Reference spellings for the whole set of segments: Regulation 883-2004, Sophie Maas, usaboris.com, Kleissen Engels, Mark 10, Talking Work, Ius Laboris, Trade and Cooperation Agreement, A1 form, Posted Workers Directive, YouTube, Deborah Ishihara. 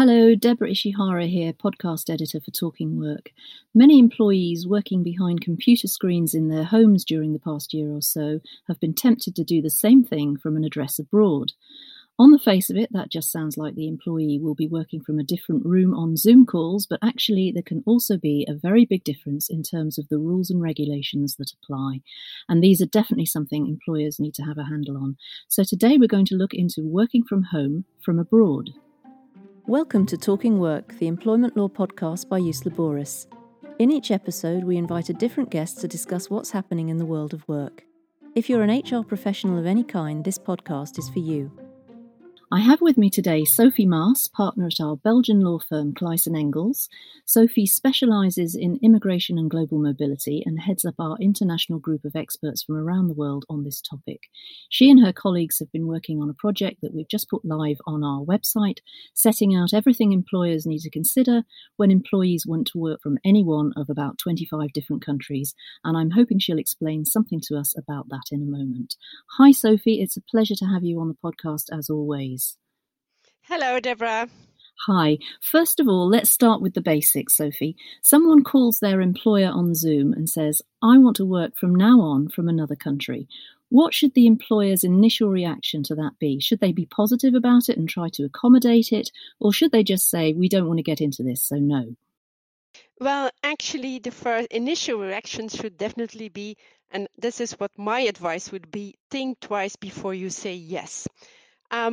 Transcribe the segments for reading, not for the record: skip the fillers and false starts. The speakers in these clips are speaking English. Hello, Deborah Ishihara here, podcast editor for Talking Work. Many employees working behind computer screens in their homes during the past year or so have been tempted to do the same thing from an address abroad. On the face of it, that just sounds like the employee will be working from a different room on Zoom calls, but actually there can also be a very big difference in terms of the rules and regulations that apply. And these are definitely something employers need to have a handle on. So today we're going to look into working from home from abroad. Welcome to Talking Work, the employment law podcast by Ius Laboris. In each episode, we invite a different guest to discuss what's happening in the world of work. If you're an HR professional of any kind, this podcast is for you. I have with me today Sophie Maas, partner at our Belgian law firm Kleissen Engels. Sophie specialises in immigration and global mobility and heads up our international group of experts from around the world on this topic. She and her colleagues have been working on a project that we've just put live on our website, setting out everything employers need to consider when employees want to work from any one of about 25 different countries, and I'm hoping she'll explain something to us about that in a moment. Hi Sophie, it's a pleasure to have you on the podcast as always. Hello, Deborah. Hi. First of all, let's start with the basics, Sophie. Someone calls their employer on Zoom and says, I want to work from now on from another country. What should the employer's initial reaction to that be? Should they be positive about it and try to accommodate it? Or should they just say, we don't want to get into this, so no? Well, actually, the first initial reaction should definitely be, and this is what my advice would be, think twice before you say yes.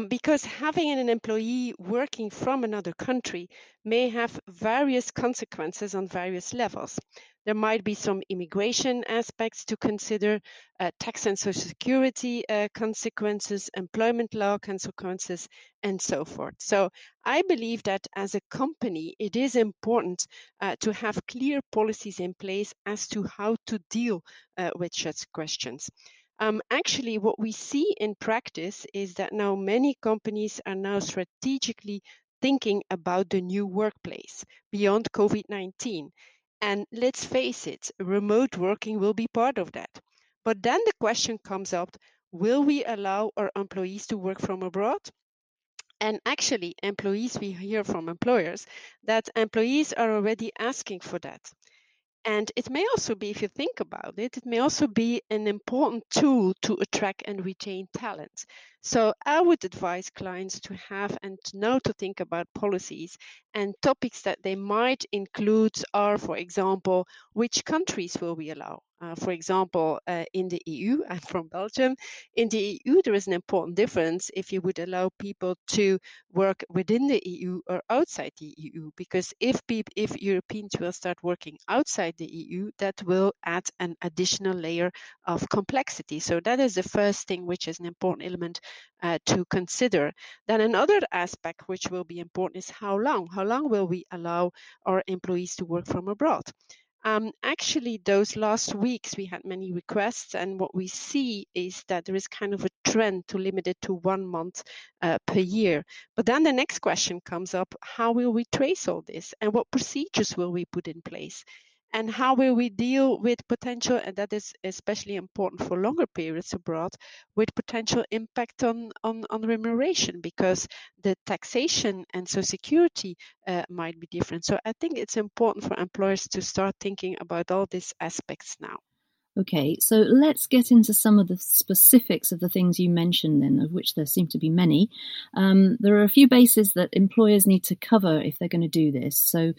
Because having an employee working from another country may have various consequences on various levels. There might be some immigration aspects to consider, tax and social security consequences, employment law consequences, and so forth. So I believe that as a company, it is important to have clear policies in place as to how to deal with such questions. Actually, what we see in practice is that now many companies are now strategically thinking about the new workplace beyond COVID-19. And let's face it, remote working will be part of that. But then the question comes up, will we allow our employees to work from abroad? And actually, employees, we hear from employers that employees are already asking for that. And it may also be, if you think about it, it may also be an important tool to attract and retain talent. So I would advise clients to have and now to think about policies and topics that they might include are, for example, which countries will we allow? For example, in the EU, I'm from Belgium, in the EU there is an important difference if you would allow people to work within the EU or outside the EU, because if Europeans will start working outside the EU, that will add an additional layer of complexity. So that is the first thing which is an important element to consider. Then another aspect which will be important is how long will we allow our employees to work from abroad? Actually, those last weeks we had many requests, and what we see is that there is kind of a trend to limit it to 1 month per year. But then the next question comes up, how will we trace all this and what procedures will we put in place? And how will we deal with potential, and that is especially important for longer periods abroad, with potential impact on remuneration, because the taxation and social security might be different. So I think it's important for employers to start thinking about all these aspects now. Okay, so let's get into some of the specifics of the things you mentioned then, of which there seem to be many. There are a few bases that employers need to cover if they're going to do this. So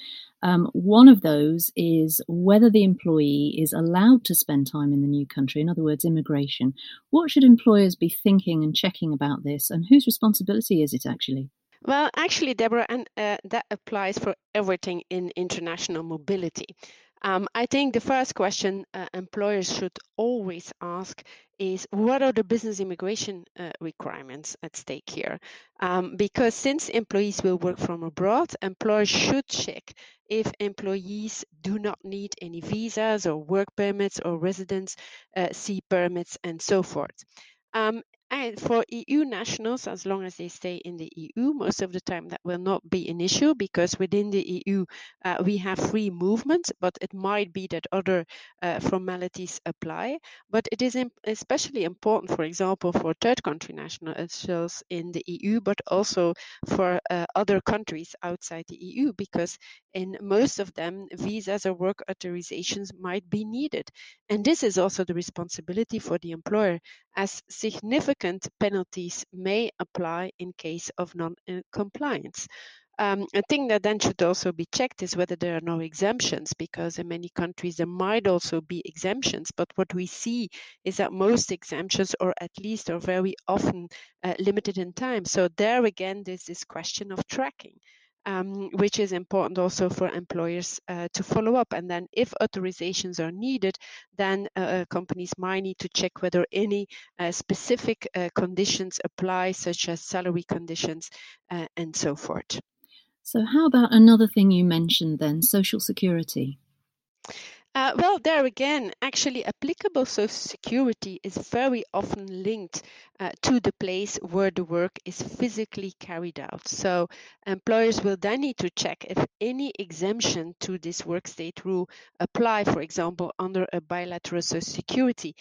one of those is whether the employee is allowed to spend time in the new country, in other words, immigration. What should employers be thinking and checking about this, and whose responsibility is it actually? Well, actually, Deborah, and that applies for everything in international mobility. I think the first question employers should always ask is, what are the business immigration requirements at stake here? Because since employees will work from abroad, employers should check if employees do not need any visas or work permits or residence C permits and so forth. And for EU nationals, as long as they stay in the EU, most of the time that will not be an issue, because within the EU we have free movement, but it might be that other formalities apply. But it is especially important, for example, for third country nationals in the EU, but also for other countries outside the EU, because in most of them, visas or work authorizations might be needed. And this is also the responsibility for the employer, as significant penalties may apply in case of non-compliance. A thing that then should also be checked is whether there are no exemptions, because in many countries there might also be exemptions, but what we see is that most exemptions, or at least are very often limited in time. So there again, there's this question of tracking, which is important also for employers to follow up. And then if authorizations are needed, then companies might need to check whether any specific conditions apply, such as salary conditions and so forth. So how about another thing you mentioned then, Social Security? Well, there again, actually applicable social security is very often linked to the place where the work is physically carried out. So employers will then need to check if any exemption to this work state rule apply, for example, under a bilateral social security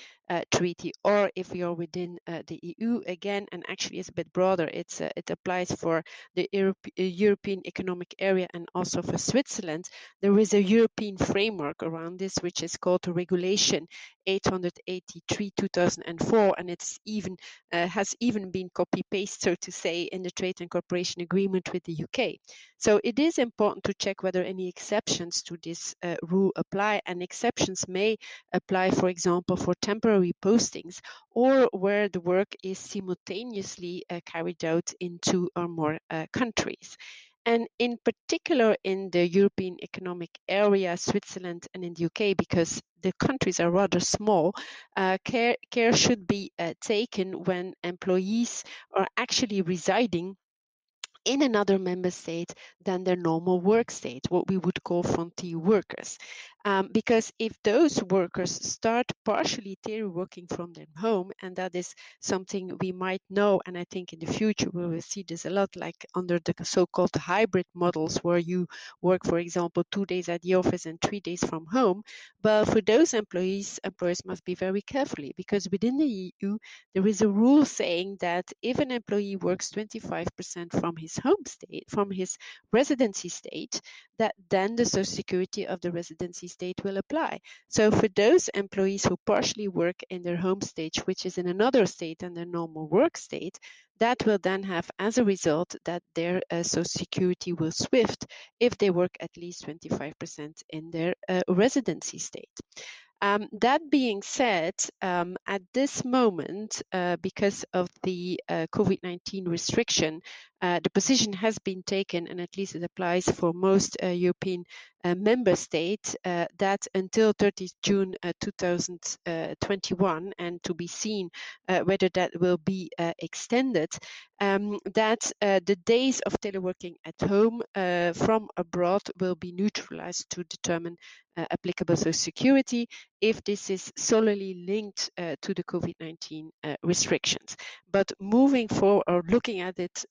treaty, or if you're within the EU again, and actually it's a bit broader. It applies for the European Economic Area and also for Switzerland. There is a European framework around this, which is called Regulation 883-2004, and it's even has even been copy-pasted, so to say, in the Trade and Cooperation Agreement with the UK. So it is important to check whether any exceptions to this rule apply, and exceptions may apply, for example, for temporary postings, or where the work is simultaneously carried out in two or more countries. And in particular in the European Economic Area, Switzerland, and in the UK, because the countries are rather small, care should be taken when employees are actually residing in another member state than their normal work state, what we would call frontier workers. Because if those workers start partially theory working from their home, and that is something we might know, and I think in the future we will see this a lot, like under the so-called hybrid models where you work, for example, 2 days at the office and 3 days from home. Well, for those employees, employers must be very careful, because within the EU, there is a rule saying that if an employee works 25% from his home state, from his residency state, that then the social security of the residency state will apply. So for those employees who partially work in their home state, which is in another state than their normal work state, that will then have as a result that their social security will shift if they work at least 25% in their residency state. That being said, at this moment, because of the COVID-19 restriction, the position has been taken, and at least it applies for most European member states, that until 30 June 2021, and to be seen whether that will be extended, that the days of teleworking at home from abroad will be neutralized to determine applicable social security if this is solely linked to the COVID-19 restrictions. But moving forward or looking at it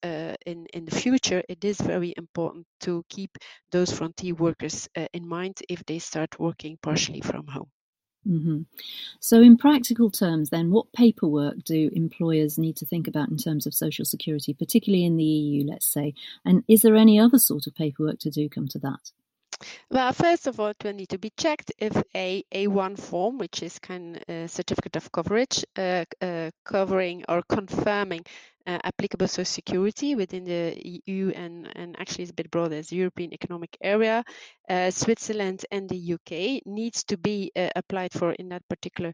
in the future, it is very important to keep those frontier workers in mind if they start working partially from home. Mm-hmm. So in practical terms then, what paperwork do employers need to think about in terms of social security, particularly in the EU, let's say? And is there any other sort of paperwork to do come to that? Well, first of all, it will need to be checked if a A1 form, which is kind of a certificate of coverage, covering or confirming applicable social security within the EU and actually it's a bit broader as the European Economic Area, Switzerland and the UK needs to be applied for in that particular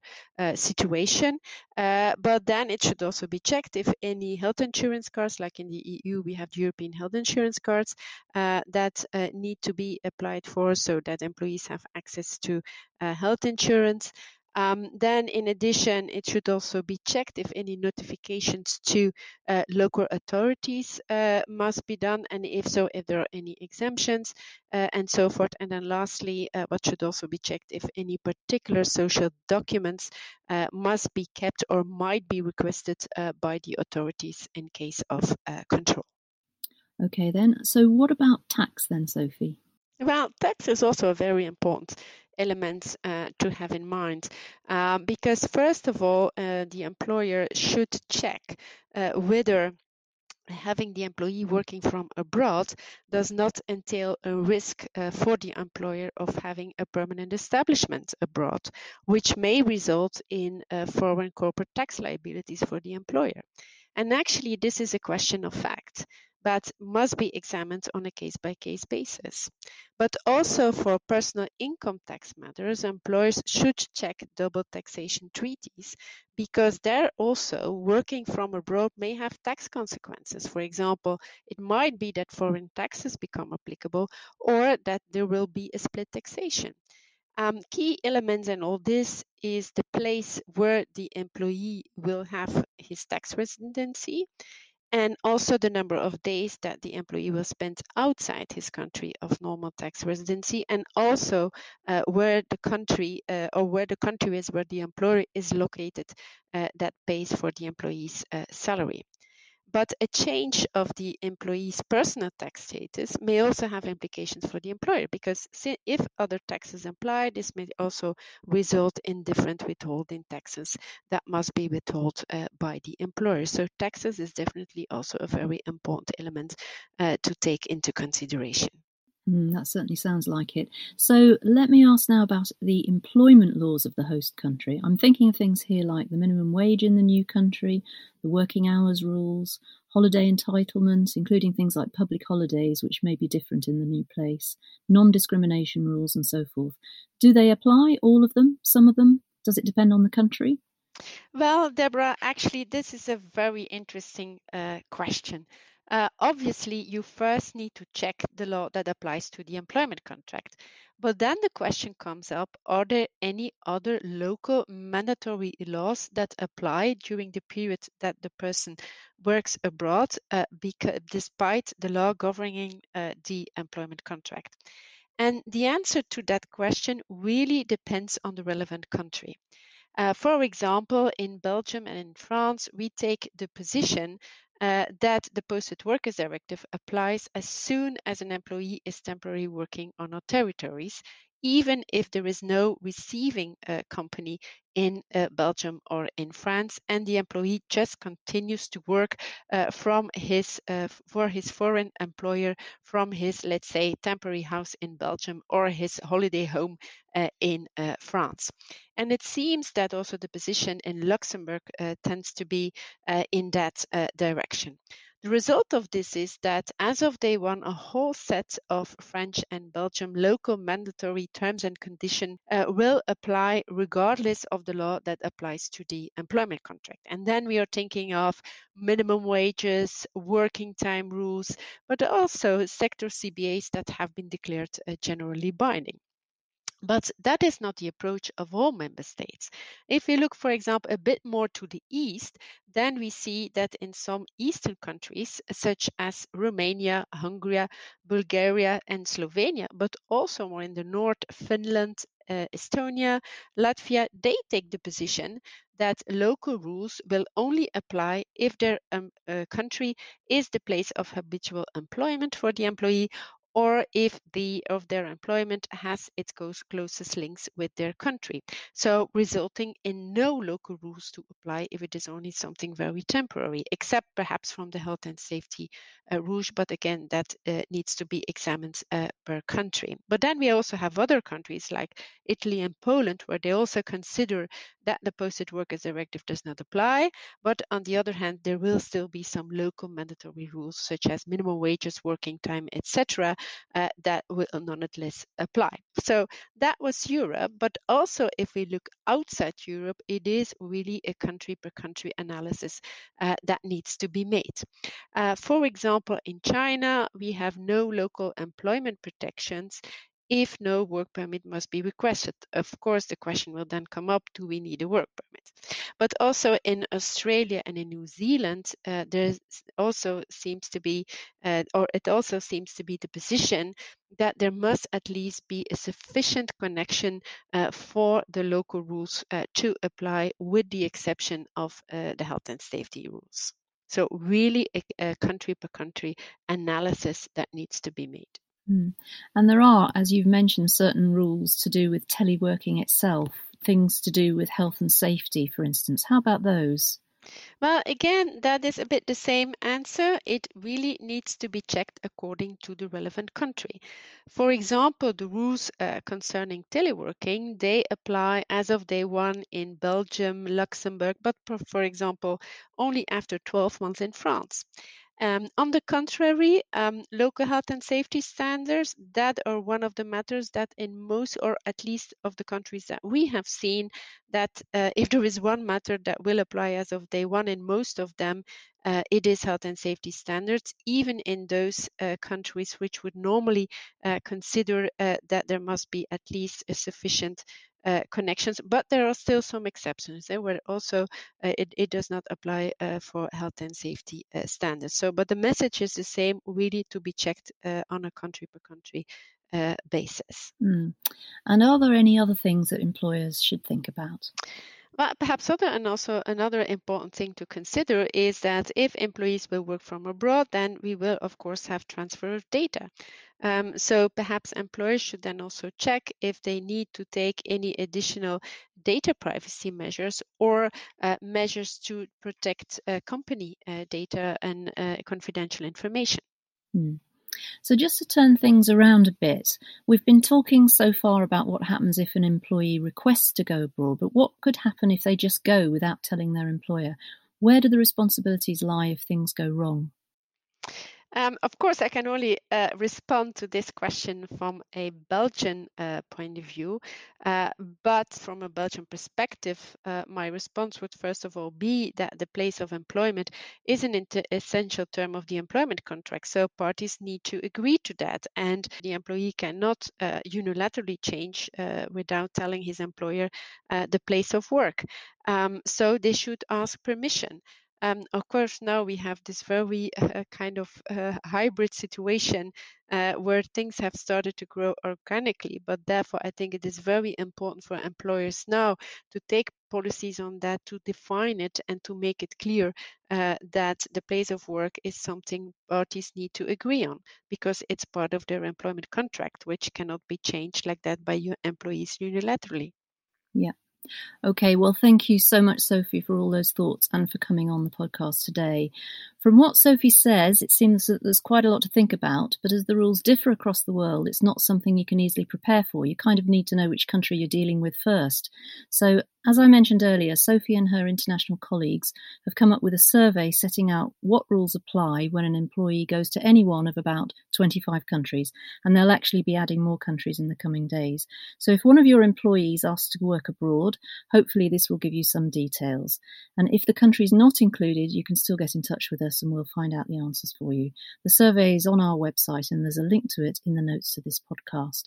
situation. But then it should also be checked if any health insurance cards, like in the EU we have European health insurance cards that need to be applied for so that employees have access to health insurance. Then in addition, it should also be checked if any notifications to local authorities must be done, and if so, if there are any exemptions and so forth. And then lastly, what should also be checked if any particular social documents must be kept or might be requested by the authorities in case of control. Okay then, so what about tax then, Sophie? Well, tax is also a very important element to have in mind, because first of all, the employer should check whether having the employee working from abroad does not entail a risk for the employer of having a permanent establishment abroad, which may result in foreign corporate tax liabilities for the employer. And actually, this is a question of fact, but must be examined on a case-by-case basis. But also for personal income tax matters, employers should check double taxation treaties, because there also working from abroad may have tax consequences. For example, it might be that foreign taxes become applicable or that there will be a split taxation. Key elements in all this is the place where the employee will have his tax residency, and also the number of days that the employee will spend outside his country of normal tax residency, and also where the country is where the employer is located that pays for the employee's salary. But a change of the employee's personal tax status may also have implications for the employer, because if other taxes apply, this may also result in different withholding taxes that must be withheld by the employer. So taxes is definitely also a very important element to take into consideration. That certainly sounds like it. So let me ask now about the employment laws of the host country. I'm thinking of things here like the minimum wage in the new country, the working hours rules, holiday entitlements, including things like public holidays, which may be different in the new place, non-discrimination rules and so forth. Do they apply, all of them, some of them? Does it depend on the country? Well, Deborah, actually, this is a very interesting question. Obviously, you first need to check the law that applies to the employment contract. But then the question comes up, are there any other local mandatory laws that apply during the period that the person works abroad, despite the law governing the employment contract? And the answer to that question really depends on the relevant country. For example, in Belgium and in France, we take the position that the Posted Workers Directive applies as soon as an employee is temporarily working on our territories, even if there is no receiving company in Belgium or in France, and the employee just continues to work for his foreign employer from his, let's say, temporary house in Belgium or his holiday home in France. And it seems that also the position in Luxembourg tends to be in that direction. The result of this is that as of day one, a whole set of French and Belgian local mandatory terms and conditions will apply regardless of the law that applies to the employment contract. And then we are thinking of minimum wages, working time rules, but also sector CBAs that have been declared generally binding. But that is not the approach of all member states. If we look, for example, a bit more to the east, then we see that in some eastern countries, such as Romania, Hungary, Bulgaria, and Slovenia, but also more in the north, Finland, Estonia, Latvia, they take the position that local rules will only apply if their country is the place of habitual employment for the employee, or if their employment has its closest links with their country, so resulting in no local rules to apply if it is only something very temporary, except perhaps from the health and safety rules. But again, that needs to be examined per country. But then we also have other countries like Italy and Poland, where they also consider that the Posted Workers Directive does not apply. But on the other hand, there will still be some local mandatory rules, such as minimum wages, working time, etc., that will nonetheless apply. So that was Europe, but also if we look outside Europe, it is really a country per country analysis that needs to be made. For example, in China, we have no local employment protections if no work permit must be requested. Of course, the question will then come up, do we need a work permit? But also in Australia and in New Zealand, there also seems to be, the position that there must at least be a sufficient connection for the local rules to apply, with the exception of the health and safety rules. So really a country per country analysis that needs to be made. Mm. And there are, as you've mentioned, certain rules to do with teleworking itself, things to do with health and safety, for instance. How about those? Well, again, that is a bit the same answer. It really needs to be checked according to the relevant country. For example, the rules concerning teleworking, they apply as of day one in Belgium, Luxembourg, but for example, only after 12 months in France. On the contrary, local health and safety standards, that are one of the matters that in most, or at least of the countries that we have seen, that if there is one matter that will apply as of day one in most of them, it is health and safety standards, even in those countries which would normally consider that there must be at least a sufficient connections, but there are still some exceptions where also it does not apply for health and safety standards. So, but the message is the same, really to be checked on a country per country basis. Mm. And are there any other things that employers should think about? Well, perhaps other, and also another important thing to consider is that if employees will work from abroad, then we will, of course, have transfer of data. So perhaps employers should then also check if they need to take any additional data privacy measures, or measures to protect company data and confidential information. Mm. So just to turn things around a bit, we've been talking so far about what happens if an employee requests to go abroad, but what could happen if they just go without telling their employer? Where do the responsibilities lie if things go wrong? Of course, I can only respond to this question from a Belgian point of view. But from a Belgian perspective, my response would first of all be that the place of employment is an essential term of the employment contract. So parties need to agree to that. And the employee cannot unilaterally change without telling his employer the place of work. So they should ask permission. Of course, now we have this very kind of hybrid situation where things have started to grow organically. But therefore, I think it is very important for employers now to take policies on that, to define it and to make it clear that the place of work is something parties need to agree on, because it's part of their employment contract, which cannot be changed like that by your employees unilaterally. Yeah. Okay, well, thank you so much, Sophie, for all those thoughts and for coming on the podcast today. From what Sophie says, it seems that there's quite a lot to think about, but as the rules differ across the world, it's not something you can easily prepare for. You kind of need to know which country you're dealing with first. So, as I mentioned earlier, Sophie and her international colleagues have come up with a survey setting out what rules apply when an employee goes to any one of about 25 countries, and they'll actually be adding more countries in the coming days. So if one of your employees asks to work abroad, hopefully this will give you some details. And if the country is not included, you can still get in touch with us and we'll find out the answers for you. The survey is on our website and there's a link to it in the notes to this podcast.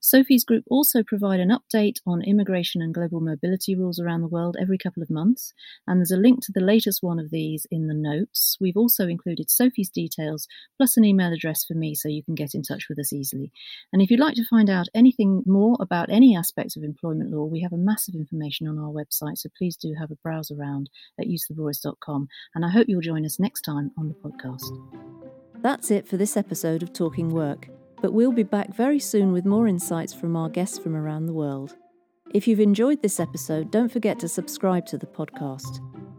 Sophie's group also provide an update on immigration and global mobility rules around the world every couple of months, and there's a link to the latest one of these in the notes. We've also included Sophie's details plus an email address for me, so you can get in touch with us easily. And if you'd like to find out anything more about any aspects of employment law, we have a massive information on our website, so please do have a browse around at usaboris.com, and I hope you'll join us next time on the podcast. That's it for this episode of Talking Work, but we'll be back very soon with more insights from our guests from around the world. If you've enjoyed this episode, don't forget to subscribe to the podcast.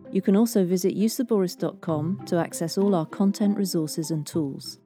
You can also visit usaboris.com to access all our content, resources and tools.